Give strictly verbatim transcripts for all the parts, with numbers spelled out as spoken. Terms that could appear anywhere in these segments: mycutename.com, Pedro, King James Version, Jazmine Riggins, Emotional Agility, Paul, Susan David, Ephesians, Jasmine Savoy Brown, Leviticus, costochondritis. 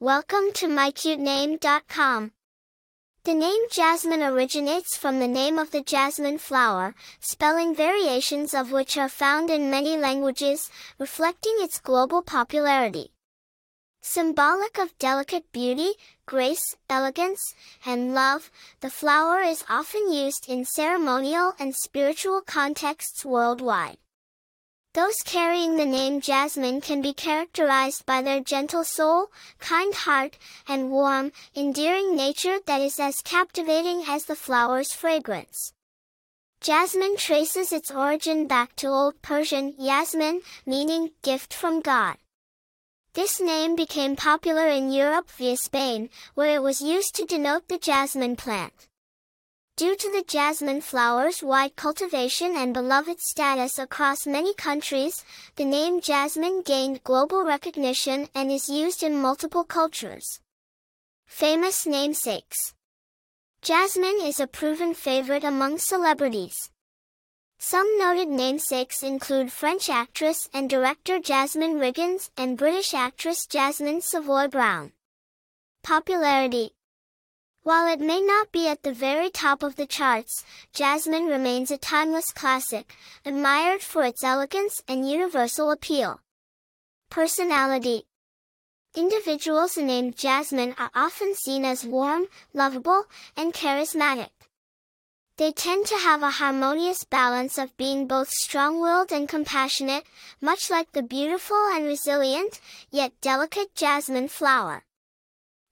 Welcome to my cute name dot com. The name jasmine originates from the name of the jasmine flower, spelling variations of which are found in many languages, reflecting its global popularity. Symbolic of delicate beauty, grace, elegance, and love, the flower is often used in ceremonial and spiritual contexts worldwide. Those carrying the name jasmine can be characterized by their gentle soul, kind heart, and warm, endearing nature that is as captivating as the flower's fragrance. Jasmine traces its origin back to Old Persian yasmin, meaning gift from God. This name became popular in Europe via Spain, where it was used to denote the jasmine plant. Due to the jasmine flower's wide cultivation and beloved status across many countries, the name jasmine gained global recognition and is used in multiple cultures. Famous namesakes. Jasmine is a proven favorite among celebrities. Some noted namesakes include French actress and director Jazmine Riggins and British actress Jasmine Savoy Brown. Popularity. While it may not be at the very top of the charts, jasmine remains a timeless classic, admired for its elegance and universal appeal. Personality. Individuals named Jasmine are often seen as warm, lovable, and charismatic. They tend to have a harmonious balance of being both strong-willed and compassionate, much like the beautiful and resilient, yet delicate jasmine flower.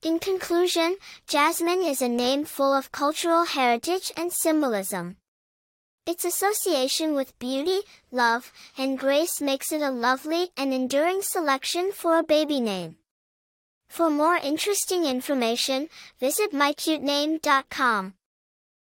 In conclusion, jasmine is a name full of cultural heritage and symbolism. Its association with beauty, love, and grace makes it a lovely and enduring selection for a baby name. For more interesting information, visit my cute name dot com.